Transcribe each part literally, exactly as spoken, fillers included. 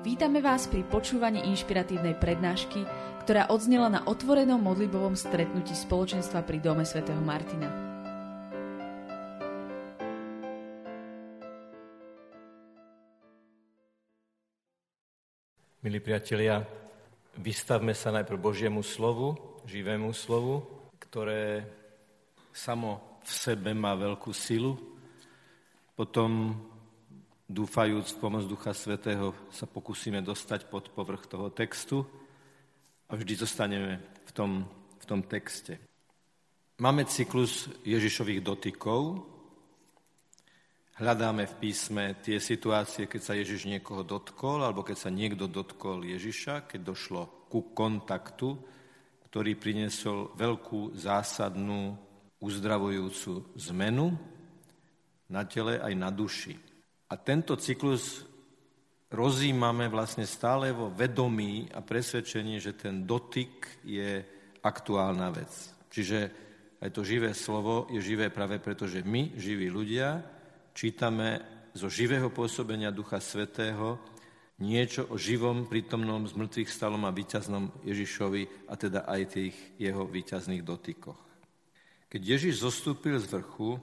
Vítame vás pri počúvaní inšpiratívnej prednášky, ktorá odznela na otvorenom modlitbovom stretnutí spoločenstva pri dome svätého Martina. Milí priatelia, vystavme sa najprv Božiemu slovu, živému slovu, ktoré samo v sebe má veľkú silu. Potom dúfajúc v pomoc Ducha Svätého, sa pokúsime dostať pod povrch toho textu a vždy zostaneme v tom, v tom texte. Máme cyklus Ježišových dotykov. Hľadáme v písme tie situácie, keď sa Ježiš niekoho dotkol, alebo keď sa niekto dotkol Ježiša, keď došlo ku kontaktu, ktorý priniesol veľkú, zásadnú, uzdravujúcu zmenu na tele aj na duši. A tento cyklus rozjímame vlastne stále vo vedomí a presvedčení, že ten dotyk je aktuálna vec. Čiže aj to živé slovo je živé práve preto, že my, živí ľudia, čítame zo živého pôsobenia Ducha Svätého niečo o živom, prítomnom, zmrtvých stalom a víťaznom Ježišovi a teda aj tých jeho víťazných dotykoch. Keď Ježiš zostúpil z vrchu,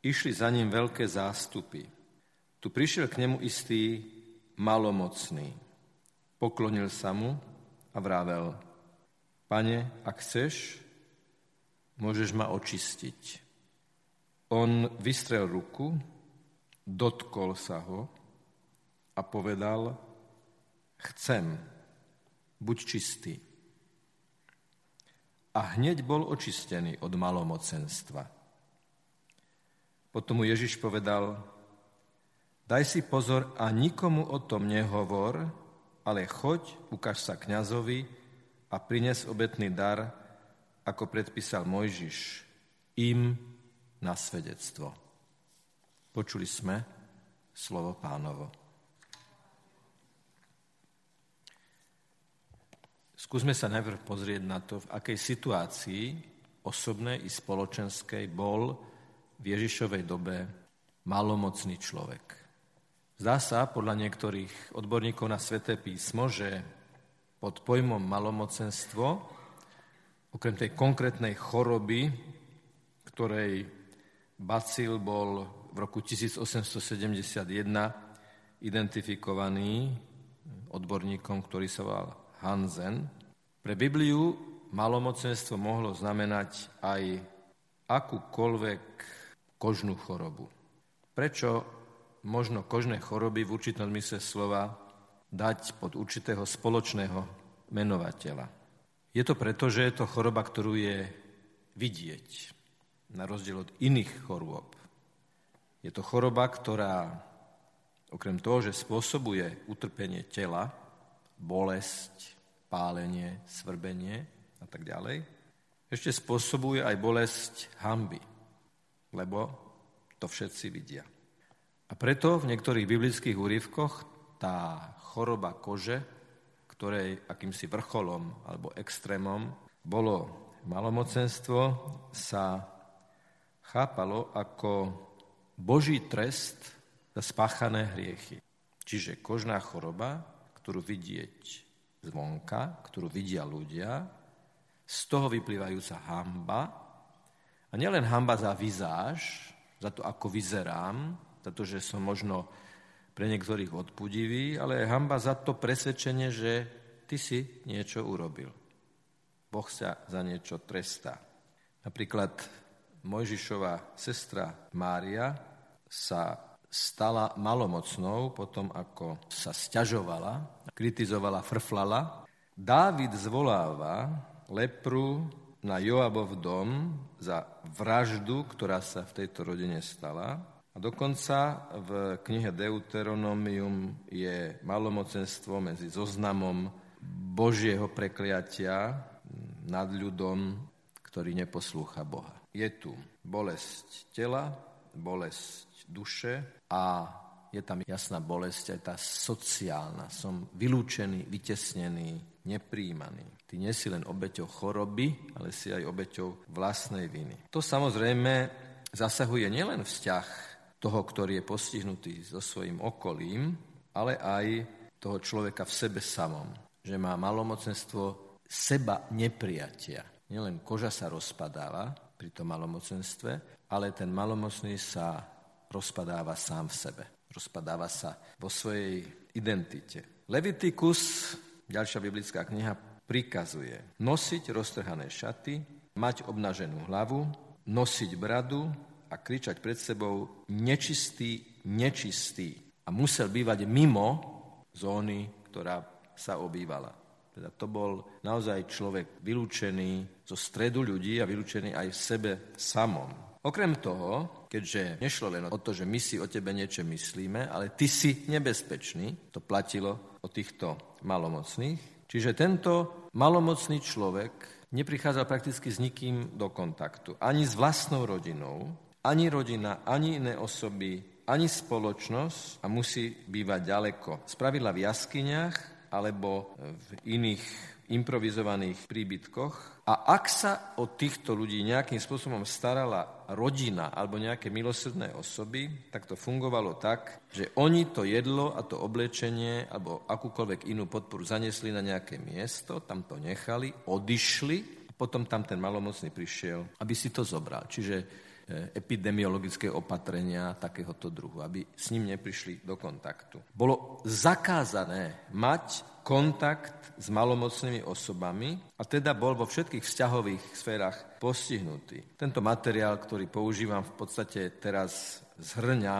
išli za ním veľké zástupy. Tu prišiel k nemu istý malomocný. Poklonil sa mu a vravel: Pane, ak chceš, môžeš ma očistiť. On vystrel ruku, dotkol sa ho a povedal: Chcem, buď čistý. A hneď bol očistený od malomocenstva. Potom mu Ježiš povedal: Daj si pozor a nikomu o tom nehovor, ale choď, ukáž sa kňazovi a prines obetný dar, ako predpísal Mojžiš, im na svedectvo. Počuli sme slovo Pánovo. Skúsme sa najprv pozrieť na to, v akej situácii osobnej i spoločenskej bol v Ježišovej dobe malomocný človek. Zdá sa podľa niektorých odborníkov na Sväté písmo, že pod pojmom malomocenstvo, okrem tej konkrétnej choroby, ktorej bacil bol v roku tisíc osemsto sedemdesiatjeden identifikovaný odborníkom, ktorý sa volal Hansen, pre Bibliu malomocenstvo mohlo znamenať aj akúkoľvek kožnú chorobu. Prečo možno kožné choroby v určitom mysle slova dať pod určitého spoločného menovateľa? Je to preto, že je to choroba, ktorú je vidieť, na rozdiel od iných chorôb. Je to choroba, ktorá okrem toho, že spôsobuje utrpenie tela, bolesť, pálenie, svrbenie a tak ďalej, ešte spôsobuje aj bolesť hanby, lebo to všetci vidia. A preto v niektorých biblických úryvkoch tá choroba kože, ktorej akýmsi vrcholom alebo extrémom bolo malomocenstvo, sa chápalo ako Boží trest za spáchané hriechy. Čiže kožná choroba, ktorú vidieť zvonka, ktorú vidia ľudia, z toho vyplývajúca hanba, a nielen hanba za vizáž, za to, ako vyzerám, za to, že som možno pre niektorých odpudivý, ale aj hanba za to presvedčenie, že ty si niečo urobil. Boh sa za niečo trestá. Napríklad Mojžišova sestra Mária sa stala malomocnou potom, ako sa sťažovala, kritizovala, frflala. Dávid zvoláva lepru na Joabov dom za vraždu, ktorá sa v tejto rodine stala. A dokonca v knihe Deuteronomium je malomocenstvo medzi zoznamom Božieho prekliatia nad ľudom, ktorý neposlúcha Boha. Je tu bolesť tela, bolesť duše a je tam jasná bolesť aj tá sociálna. Som vylúčený, vytesnený, nepríjmaný. Ty nie si len obeťou choroby, ale si aj obeťou vlastnej viny. To samozrejme zasahuje nielen vzťah toho, ktorý je postihnutý so svojím okolím, ale aj to toho človeka v sebe samom. Že má malomocenstvo seba neprijatia. Nielen koža sa rozpadáva pri tom malomocenstve, ale ten malomocný sa rozpadáva sám v sebe. Rozpadáva sa vo svojej identite. Levitikus, ďalšia biblická kniha, prikazuje nosiť roztrhané šaty, mať obnaženú hlavu, nosiť bradu a kričať pred sebou nečistý, nečistý. A musel bývať mimo zóny, ktorá sa obývala. Teda to bol naozaj človek vylúčený zo stredu ľudí a vylúčený aj v sebe samom. Okrem toho, keďže nešlo len o to, že my si o tebe niečo myslíme, ale ty si nebezpečný, to platilo o týchto malomocných. Čiže tento malomocný človek neprichádzal prakticky s nikým do kontaktu. Ani s vlastnou rodinou, ani rodina, ani iné osoby, ani spoločnosť a musí bývať ďaleko. Spravidla v jaskyniach alebo v iných improvizovaných príbytkoch. A ak sa o týchto ľudí nejakým spôsobom starala rodina alebo nejaké milosrdné osoby, tak to fungovalo tak, že oni to jedlo a to oblečenie alebo akúkoľvek inú podporu zaniesli na nejaké miesto, tam to nechali, odišli a potom tam ten malomocný prišiel, aby si to zobral. Čiže epidemiologické opatrenia takéhoto druhu, aby s ním neprišli do kontaktu. Bolo zakázané mať kontakt s malomocnými osobami a teda bol vo všetkých vzťahových sférach postihnutý. Tento materiál, ktorý používam, v podstate teraz zhrňa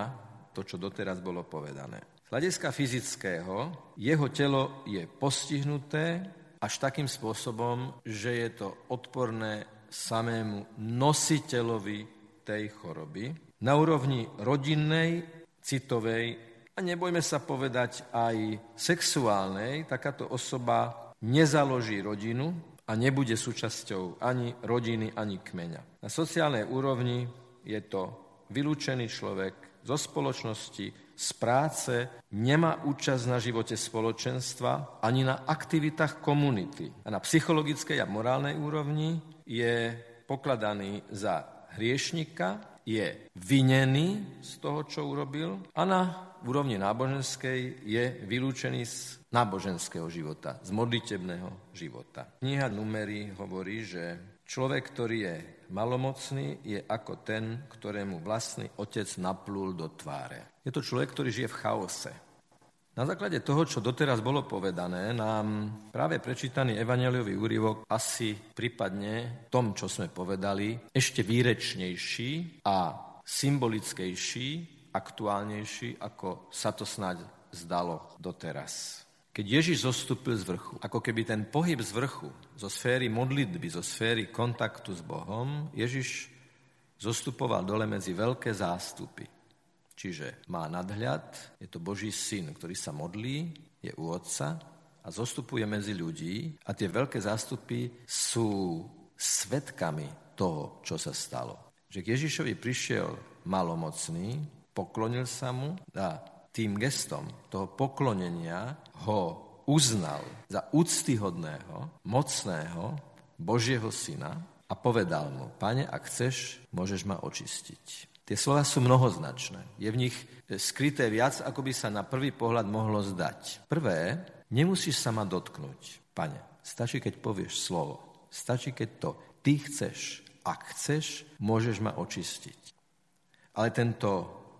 to, čo doteraz bolo povedané. Z hľadiska fyzického, jeho telo je postihnuté až takým spôsobom, že je to odporné samému nositeľovi tej choroby, na úrovni rodinnej, citovej a nebojme sa povedať aj sexuálnej, takáto osoba nezaloží rodinu a nebude súčasťou ani rodiny, ani kmeňa. Na sociálnej úrovni je to vylúčený človek zo spoločnosti, z práce, nemá účasť na živote spoločenstva ani na aktivitách komunity. A na psychologickej a morálnej úrovni je pokladaný za hriešnika, je vinený z toho, čo urobil a na úrovni náboženskej je vylúčený z náboženského života, z modlitebného života. Kniha Númeri hovorí, že človek, ktorý je malomocný, je ako ten, ktorému vlastný otec naplul do tváre. Je to človek, ktorý žije v chaose. Na základe toho, čo doteraz bolo povedané, nám práve prečítaný evanjeliový úryvok asi prípadne v tom, čo sme povedali, ešte výrečnejší a symbolickejší, aktuálnejší, ako sa to snáď zdalo doteraz. Keď Ježiš zostúpil z vrchu, ako keby ten pohyb z vrchu, zo sféry modlitby, zo sféry kontaktu s Bohom, Ježiš zostupoval dole medzi veľké zástupy. Čiže má nadhľad, je to Boží syn, ktorý sa modlí, je u Otca a zostupuje medzi ľudí a tie veľké zástupy sú svedkami toho, čo sa stalo. Že k Ježišovi prišiel malomocný, poklonil sa mu a tým gestom toho poklonenia ho uznal za úctyhodného, mocného Božieho syna a povedal mu: Pane, ak chceš, môžeš ma očistiť. Tie slova sú mnohoznačné. Je v nich skryté viac, ako by sa na prvý pohľad mohlo zdať. Prvé, nemusíš sa ma dotknúť, Pane. Stačí, keď povieš slovo. Stačí, keď to ty chceš. Ak chceš, môžeš ma očistiť. Ale tento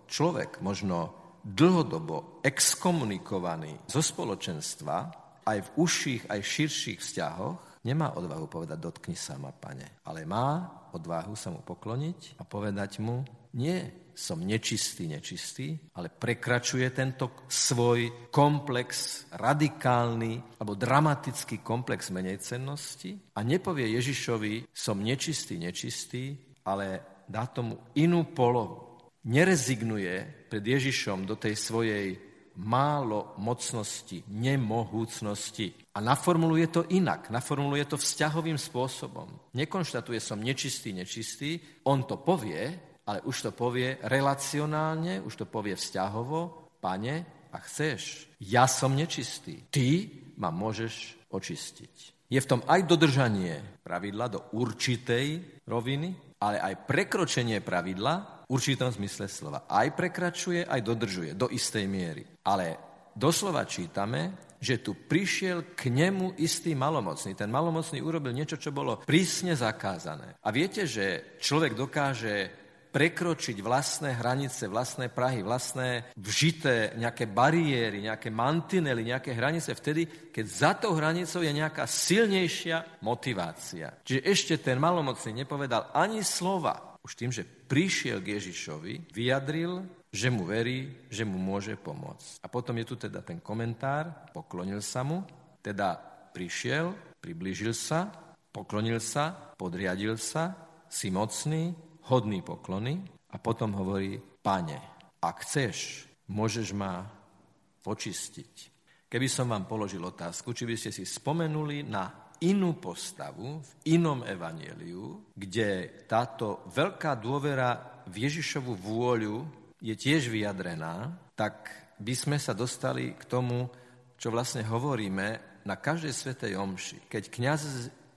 človek, možno dlhodobo exkomunikovaný zo spoločenstva, aj v užších, aj v širších vzťahoch, nemá odvahu povedať: dotkni sa ma, Pane. Ale má odvahu sa mu pokloniť a povedať mu: nie, som nečistý, nečistý, ale prekračuje tento svoj komplex radikálny alebo dramatický komplex menejcennosti a nepovie Ježišovi: som nečistý, nečistý, ale dá tomu inú polohu. Nerezignuje pred Ježišom do tej svojej málo mocnosti, nemohúcnosti. A naformuluje to inak, naformuluje to vzťahovým spôsobom. Nekonštatuje: som nečistý, nečistý, on to povie, ale už to povie relacionálne, už to povie vzťahovo: Pane, ak chceš, ja som nečistý, ty ma môžeš očistiť. Je v tom aj dodržanie pravidla do určitej roviny, ale aj prekročenie pravidla v určitom zmysle slova. Aj prekračuje, aj dodržuje do istej miery. Ale doslova čítame, že tu prišiel k nemu istý malomocný. Ten malomocný urobil niečo, čo bolo prísne zakázané. A viete, že človek dokáže prekročiť vlastné hranice, vlastné prahy, vlastné vžité nejaké bariéry, nejaké mantinely, nejaké hranice vtedy, keď za tou hranicou je nejaká silnejšia motivácia. Čiže ešte ten malomocný nepovedal ani slova. Už tým, že prišiel k Ježišovi, vyjadril, že mu verí, že mu môže pomôcť. A potom je tu teda ten komentár, poklonil sa mu, teda prišiel, priblížil sa, poklonil sa, podriadil sa, si mocný, hodný poklony a potom hovorí, Pane, ak chceš, môžeš ma počistiť. Keby som vám položil otázku, či by ste si spomenuli na inú postavu v inom evanjeliu, kde táto veľká dôvera v Ježišovu vôľu je tiež vyjadrená, tak by sme sa dostali k tomu, čo vlastne hovoríme na každej svätej omši. Keď kňaz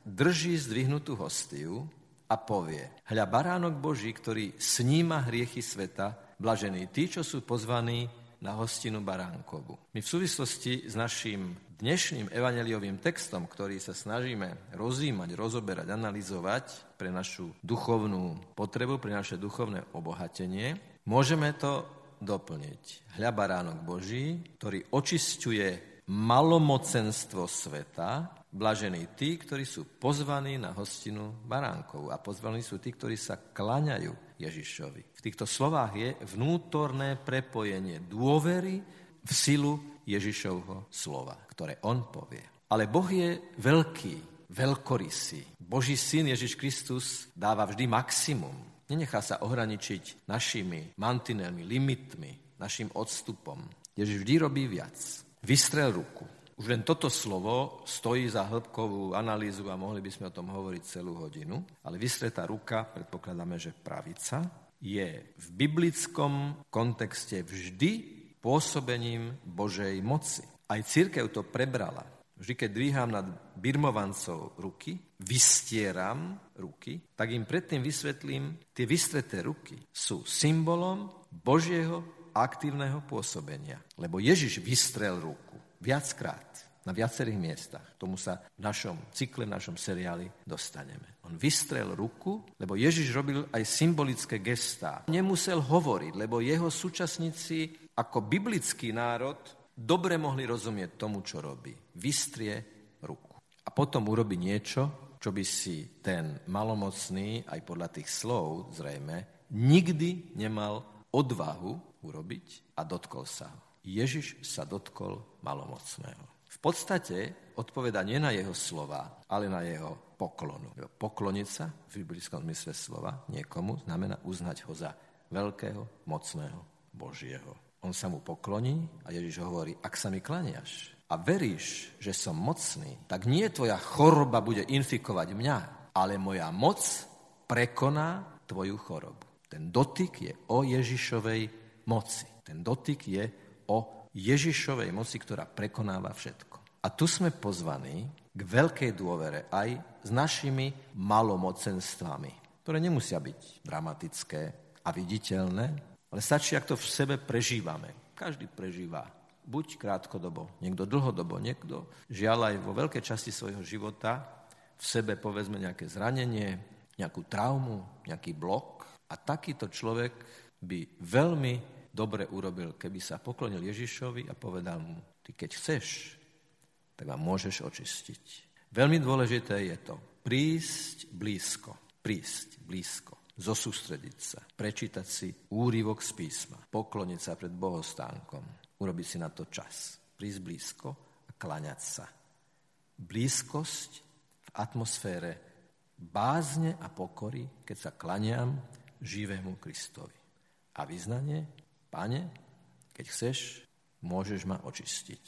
drží zdvihnutú hostiu a povie, hľa baránok Boží, ktorý sníma hriechy sveta, blažení tí, čo sú pozvaní na hostinu baránkovú. My v súvislosti s našim dnešným evanjeliovým textom, ktorý sa snažíme rozjímať, rozoberať, analyzovať pre našu duchovnú potrebu, pre naše duchovné obohatenie, môžeme to doplniť. Hľa baránok Boží, ktorý očisťuje malomocenstvo sveta, blažení tí, ktorí sú pozvaní na hostinu baránkov. A pozvaní sú tí, ktorí sa klaňajú Ježišovi. V týchto slovách je vnútorné prepojenie dôvery v silu Ježišovho slova, ktoré on povie. Ale Boh je veľký, veľkorysý. Boží syn Ježiš Kristus dáva vždy maximum. Nenechá sa ohraničiť našimi mantinelmi, limitmi, našim odstupom. Ježiš vždy robí viac. Vystrel ruku. Už len toto slovo stojí za hĺbkovú analýzu a mohli by sme o tom hovoriť celú hodinu, ale vystretá ruka, predpokladáme, že pravica, je v biblickom kontexte vždy pôsobením Božej moci. Aj cirkev to prebrala. Vždy, keď dvíham nad birmovancov ruky, vystieram ruky, tak im predtým vysvetlím, tie vystreté ruky sú symbolom Božieho aktívneho pôsobenia. Lebo Ježiš vystrel ruku. Viackrát, na viacerých miestach. Tomu sa v našom cykle, v našom seriáli dostaneme. On vystrel ruku, lebo Ježiš robil aj symbolické gestá. Nemusel hovoriť, lebo jeho súčasníci ako biblický národ dobre mohli rozumieť tomu, čo robí. Vystrie ruku. A potom urobí niečo, čo by si ten malomocný, aj podľa tých slov zrejme, nikdy nemal odvahu urobiť a dotkol sa ho. Ježiš sa dotkol malomocného. V podstate odpoveda nie na jeho slova, ale na jeho poklonu. Pokloniť sa v biblickom zmysle slova niekomu znamená uznať ho za veľkého, mocného, Božieho. On sa mu pokloní a Ježiš hovorí, ak sa mi klaniaš a veríš, že som mocný, tak nie tvoja choroba bude infikovať mňa, ale moja moc prekoná tvoju chorobu. Ten dotyk je o Ježišovej moci. Ten dotyk je o Ježišovej moci, ktorá prekonáva všetko. A tu sme pozvaní k veľkej dôvere aj s našimi malomocenstvami, ktoré nemusia byť dramatické a viditeľné, ale stačí, ak to v sebe prežívame. Každý prežíva buď krátkodobo, niekto dlhodobo, niekto žiaľ aj vo veľkej časti svojho života v sebe povedzme nejaké zranenie, nejakú traumu, nejaký blok. A takýto človek by veľmi dobre urobil, keby sa poklonil Ježišovi a povedal mu, ty keď chceš, tak ma môžeš očistiť. Veľmi dôležité je to prísť blízko, prísť blízko, zosústrediť sa, prečítať si úryvok z písma, pokloniť sa pred bohostánkom, urobiť si na to čas, prísť blízko a kláňať sa. Blízkosť v atmosfére bázne a pokory, keď sa kláňam živému Kristovi. A vyznanie, Pane, keď chceš, môžeš ma očistiť.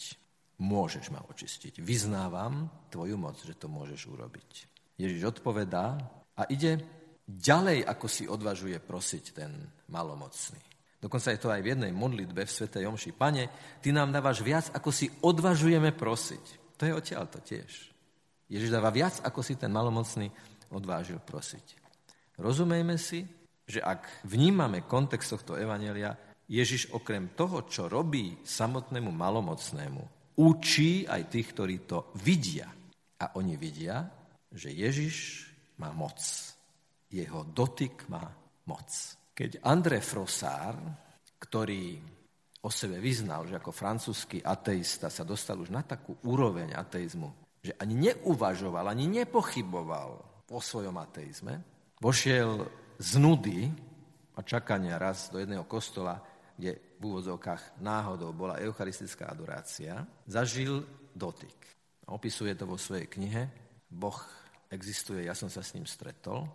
Môžeš ma očistiť. Vyznávam tvoju moc, že to môžeš urobiť. Ježiš odpovedá a ide ďalej, ako si odvažuje prosiť ten malomocný. Dokonca je to aj v jednej modlitbe v svätej omši. Pane, ty nám dávaš viac, ako si odvažujeme prosiť. To je odtiaľto tiež. Ježiš dáva viac, ako si ten malomocný odvážil prosiť. Rozumejme si, že ak vnímame kontext tohto evanjelia, Ježiš okrem toho, čo robí samotnému malomocnému, učí aj tých, ktorí to vidia. A oni vidia, že Ježiš má moc. Jeho dotyk má moc. Keď André Frosár, ktorý o sebe vyznal, že ako francúzsky ateista sa dostal už na takú úroveň ateizmu, že ani neuvažoval, ani nepochyboval o svojom ateizme, vošiel z nudy a čakania raz do jedného kostola, kde v úvodzovkách náhodou bola eucharistická adorácia, zažil dotyk. Opisuje to vo svojej knihe Boh existuje, ja som sa s ním stretol.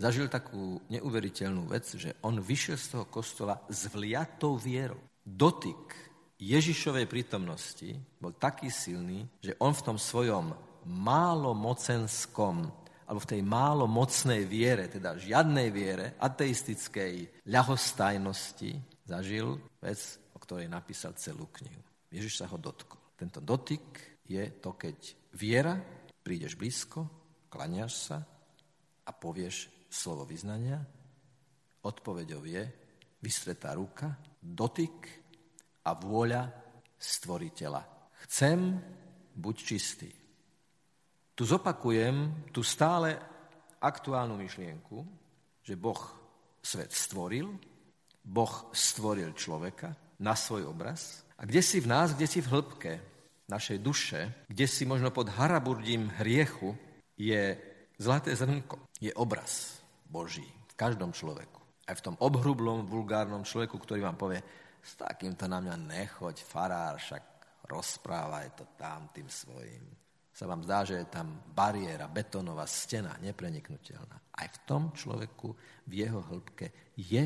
Zažil takú neuveriteľnú vec, že on vyšiel z toho kostola s vliatou vierou. Dotyk Ježišovej prítomnosti bol taký silný, že on v tom svojom málomocenskom, alebo v tej málomocnej viere, teda žiadnej viere, ateistickej ľahostajnosti, zažil vec, o ktorej napísal celú knihu. Ježiš sa ho dotkol. Tento dotyk je to, keď viera, prídeš blízko, klaniaš sa a povieš slovo vyznania, odpoveďou je vystretá ruka, dotyk a vôľa stvoriteľa. Chcem, buď čistý. Tu zopakujem tu stále aktuálnu myšlienku, že Boh svet stvoril, Boh stvoril človeka na svoj obraz a kdesi v nás, kdesi v hĺbke našej duše, kdesi možno pod haraburdím hriechu je zlaté zrnko, je obraz Boží v každom človeku. Aj v tom obhrublom, vulgárnom človeku, ktorý vám povie, s takýmto na mňa nechoď, farár, však rozprávaj to tam tým svojím. Sa vám zdá, že je tam bariéra, betónová stena, nepreniknutelná. Aj v tom človeku, v jeho hĺbke, je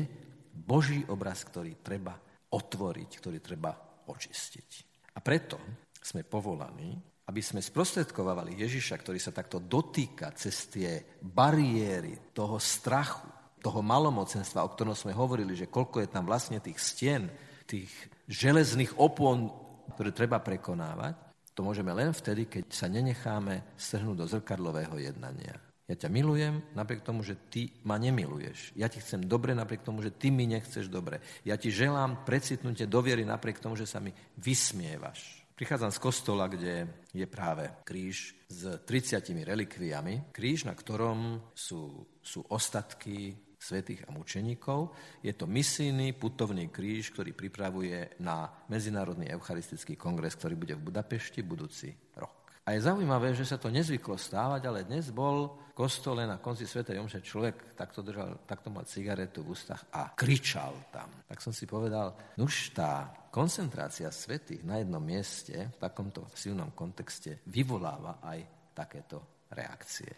Boží obraz, ktorý treba otvoriť, ktorý treba očistiť. A preto sme povolaní, aby sme sprostredkovávali Ježiša, ktorý sa takto dotýka cez tie bariéry toho strachu, toho malomocenstva, o ktorom sme hovorili, že koľko je tam vlastne tých stien, tých železných opon, ktoré treba prekonávať, to môžeme len vtedy, keď sa nenecháme strhnúť do zrkadlového jednania. Ja ťa milujem, napriek tomu, že ty ma nemiluješ. Ja ti chcem dobre, napriek tomu, že ty mi nechceš dobre. Ja ti želám precitnutie do viery, napriek tomu, že sa mi vysmievaš. Prichádzam z kostola, kde je práve kríž s tridsiatimi relikviami. Kríž, na ktorom sú, sú ostatky svätých a mučeníkov. Je to misijný putovný kríž, ktorý pripravuje na Medzinárodný eucharistický kongres, ktorý bude v Budapešti budúci rok. A je zaujímavé, že sa to nezvyklo stávať, ale dnes bol v kostole na konci svätej omše človek, takto držal, takto mal cigaretu v ústach a kričal tam. Tak som si povedal, nuž tá koncentrácia svätých na jednom mieste v takomto silnom kontexte vyvoláva aj takéto reakcie.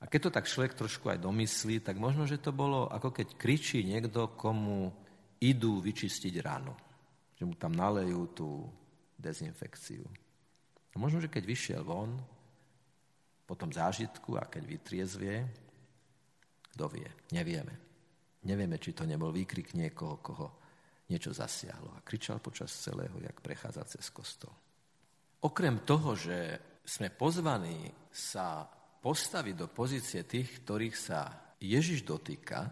A keď to tak človek trošku aj domyslí, tak možno, že to bolo ako keď kričí niekto, komu idú vyčistiť ranu. Že mu tam nalejú tú dezinfekciu. A možno, že keď vyšiel von po tom zážitku a keď vytriezvie, kto vie? Nevieme. Nevieme, či to nebol výkrik niekoho, koho niečo zasiahlo. A kričal počas celého, jak prechádza cez kostol. Okrem toho, že sme pozvaní sa postaviť do pozície tých, ktorých sa Ježiš dotýka,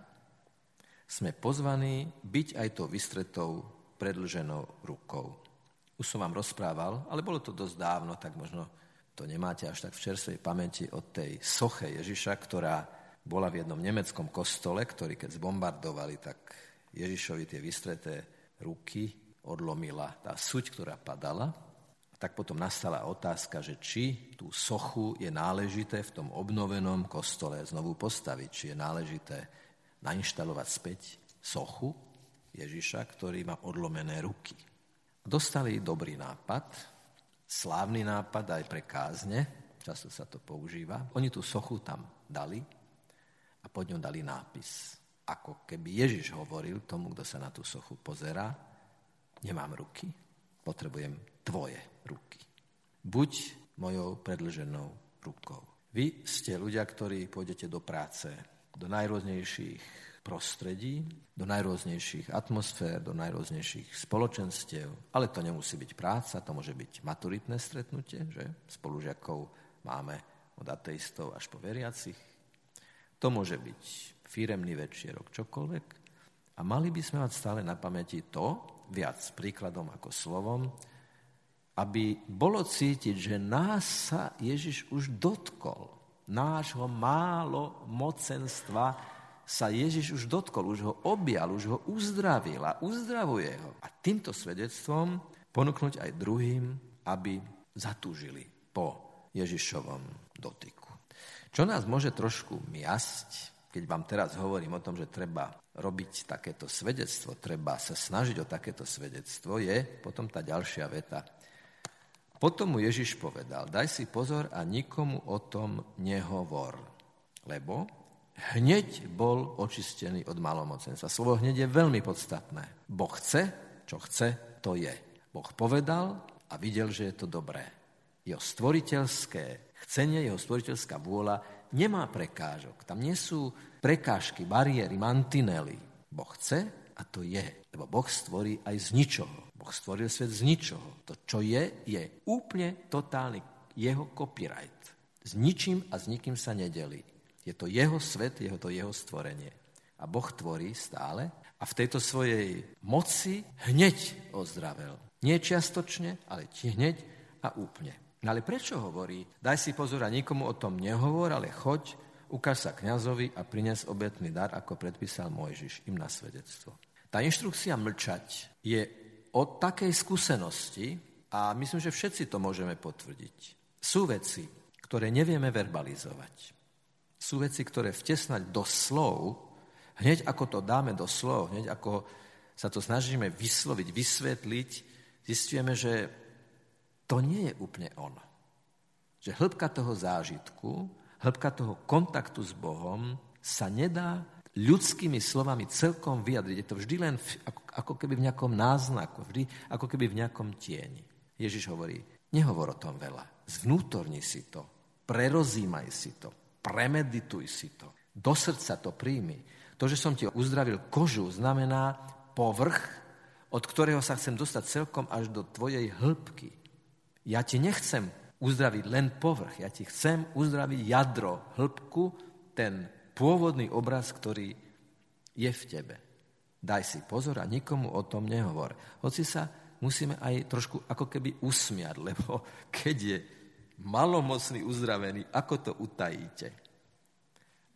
sme pozvaní byť aj tou vystretou predĺženou rukou. Už som vám rozprával, ale bolo to dosť dávno, tak možno to nemáte až tak v čerstvej pamäti od tej soche Ježiša, ktorá bola v jednom nemeckom kostole, ktorý keď zbombardovali, tak Ježišovi tie vystreté ruky odlomila tá suť, ktorá padala. Tak potom nastala otázka, že či tú sochu je náležité v tom obnovenom kostole znovu postaviť, či je náležité nainštalovať späť sochu Ježiša, ktorý má odlomené ruky. Dostali dobrý nápad, slávny nápad aj pre kázne, často sa to používa. Oni tú sochu tam dali a pod ňou dali nápis. Ako keby Ježiš hovoril tomu, kto sa na tú sochu pozerá, nemám ruky, potrebujem tvoje ruky. Buď mojou predĺženou rukou. Vy ste ľudia, ktorí pôjdete do práce, do najrôznejších prostredí, do najrôznejších atmosfér, do najrôznejších spoločenstiev, ale to nemusí byť práca, to môže byť maturitné stretnutie, že? Spolužiakov máme od ateistov až po veriacich. To môže byť firemný večierok, čokoľvek. A A mali by sme mať stále na pamäti to, viac príkladom ako slovom, aby bolo cítiť, že nás sa Ježiš už dotkol. Nášho málo mocenstva sa Ježiš už dotkol, už ho objal, už ho uzdravil a uzdravuje ho. A týmto svedectvom ponúknuť aj druhým, aby zatúžili po Ježišovom dotyku. Čo nás môže trošku miasť, keď vám teraz hovorím o tom, že treba robiť takéto svedectvo, treba sa snažiť o takéto svedectvo, je potom tá ďalšia veta. Potom mu Ježiš povedal, daj si pozor a nikomu o tom nehovor, lebo hneď bol očistený od malomocenstva. Slovo hneď je veľmi podstatné. Boh chce, čo chce, to je. Boh povedal a videl, že je to dobré. Jeho stvoriteľské chcenie, jeho stvoriteľská vôľa nemá prekážok, tam nie sú prekážky, bariéry, mantinely. Boh chce a to je, lebo Boh stvorí aj z ničoho. Boh stvoril svet z ničoho. To, čo je, je úplne totálny jeho copyright. S ničím a s nikým sa nedelí. Je to jeho svet, je to jeho stvorenie. A Boh tvorí stále a v tejto svojej moci hneď ozdravel. Nie čiastočne, ale hneď a úplne. No ale prečo hovorí? Daj si pozor a nikomu o tom nehovor, ale choď, ukáž sa kňazovi a prines obetný dar, ako predpísal Mojžiš im na svedectvo. Tá inštrukcia mlčať je od takej skúsenosti a myslím, že všetci to môžeme potvrdiť. Sú veci, ktoré nevieme verbalizovať. Sú veci, ktoré vtesnať do slov, hneď ako to dáme do slov, hneď ako sa to snažíme vysloviť, vysvetliť, zistíme, že to nie je úplne ono. Že hĺbka toho zážitku, hĺbka toho kontaktu s Bohom sa nedá ľudskými slovami celkom vyjadriť. Je to vždy len v, ako, ako keby v nejakom náznaku, vždy ako keby v nejakom tieni. Ježiš hovorí, nehovor o tom veľa. Zvnútorni si to, prerozímaj si to, premedituj si to. Do srdca to príjmi. To, že som ti uzdravil kožu, znamená povrch, od ktorého sa chcem dostať celkom až do tvojej hĺbky. Ja ti nechcem uzdraviť len povrch, ja ti chcem uzdraviť jadro, hĺbku, ten pôvodný obraz, ktorý je v tebe. Daj si pozor a nikomu o tom nehovor. Hoci sa musíme aj trošku ako keby usmiať, lebo keď je malomocný uzdravený, ako to utajíte?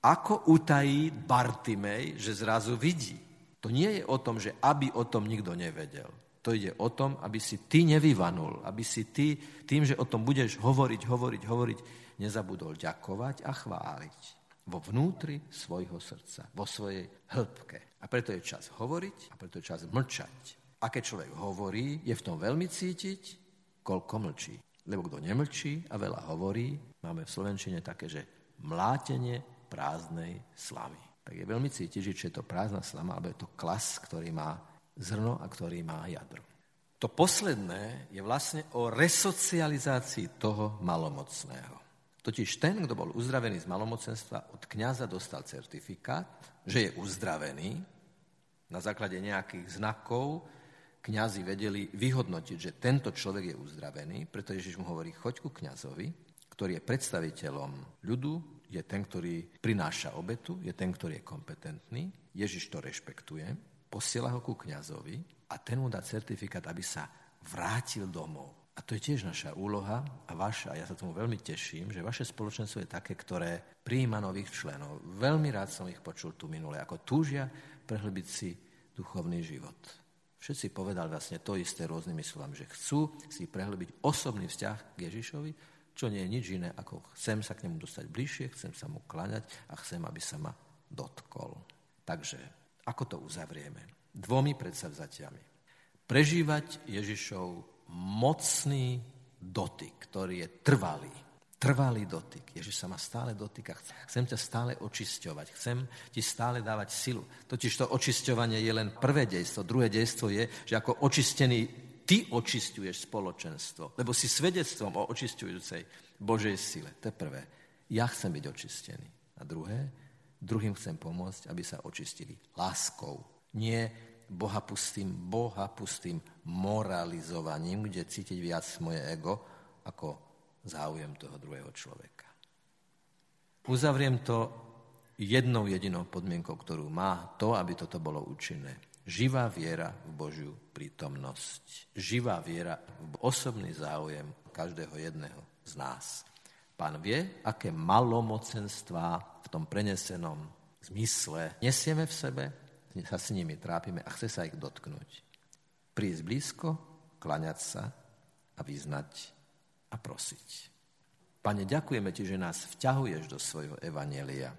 Ako utají Bartimej, že zrazu vidí? To nie je o tom, že aby o tom nikto nevedel. To ide o tom, aby si ty nevyvanul, aby si ty tým, že o tom budeš hovoriť, hovoriť, hovoriť, nezabudol ďakovať a chváliť vo vnútri svojho srdca, vo svojej hĺbke. A preto je čas hovoriť a preto je čas mlčať. A keď človek hovorí, je v tom veľmi cítiť, koľko mlčí. Lebo kto nemlčí a veľa hovorí, máme v slovenčine také, že mlátenie prázdnej slamy. Tak je veľmi cítiť, že je to prázdna slama, alebo je to klas, ktorý má zrno a ktorý má jadro. To posledné je vlastne o resocializácii toho malomocného. Totiž ten, kto bol uzdravený z malomocenstva, od kňaza dostal certifikát, že je uzdravený. Na základe nejakých znakov kňazi vedeli vyhodnotiť, že tento človek je uzdravený, preto Ježiš mu hovorí, choď ku kňazovi, ktorý je predstaviteľom ľudu, je ten, ktorý prináša obetu, je ten, ktorý je kompetentný. Ježiš to rešpektuje. Posiela ho ku kňazovi a ten mu dá certifikát, aby sa vrátil domov. A to je tiež naša úloha a vaša. Ja sa tomu veľmi teším, že vaše spoločenstvo je také, ktoré prijíma nových členov. Veľmi rád som ich počul tu minule, ako túžia prehlbiť si duchovný život. Všetci povedali vlastne to isté rôznymi slovami, že chcú si prehlbiť osobný vzťah k Ježišovi, čo nie je nič iné, ako chcem sa k nemu dostať bližšie, chcem sa mu kláňať a chcem, aby sa ma dotkol. Takže ako to uzavrieme? Dvomi predsavzatiami. Prežívať Ježišov mocný dotyk, ktorý je trvalý. Trvalý dotyk. Ježiš sa ma stále dotýka. Chcem ťa stále očisťovať. Chcem ti stále dávať silu. Totiž to očisťovanie je len prvé dejstvo. Druhé dejstvo je, že ako očistený ty očisťuješ spoločenstvo. Lebo si svedectvom o očisťujúcej Božej sile. To je prvé. Ja chcem byť očistený. A druhé, druhým chcem pomôcť, aby sa očistili láskou. Nie boha pustým, boha pustým moralizovaním, kde cítiť viac moje ego, ako záujem toho druhého človeka. Uzavriem to jednou jedinou podmienkou, ktorú má, to, aby toto bolo účinné. Živá viera v Božiu prítomnosť. Živá viera v osobný záujem každého jedného z nás. Pán vie, aké malomocenstvá v tom prenesenom zmysle nesieme v sebe, sa s nimi trápime a chce sa ich dotknúť. Prísť blízko, kľaňať sa a vyznať a prosiť. Pane, ďakujeme Ti, že nás vťahuješ do svojho evanjelia.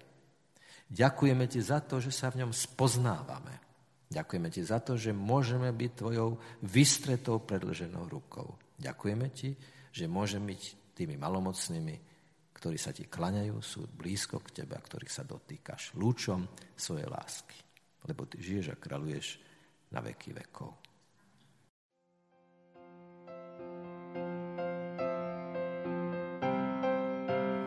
Ďakujeme Ti za to, že sa v ňom spoznávame. Ďakujeme Ti za to, že môžeme byť Tvojou vystretou predĺženou rukou. Ďakujeme Ti, že môžeme byť tými malomocnými, ktorí sa Ti klaňajú, sú blízko k Tebe a ktorých sa dotýkaš lúčom svojej lásky. Lebo Ty žiješ a kráľuješ na veky vekov.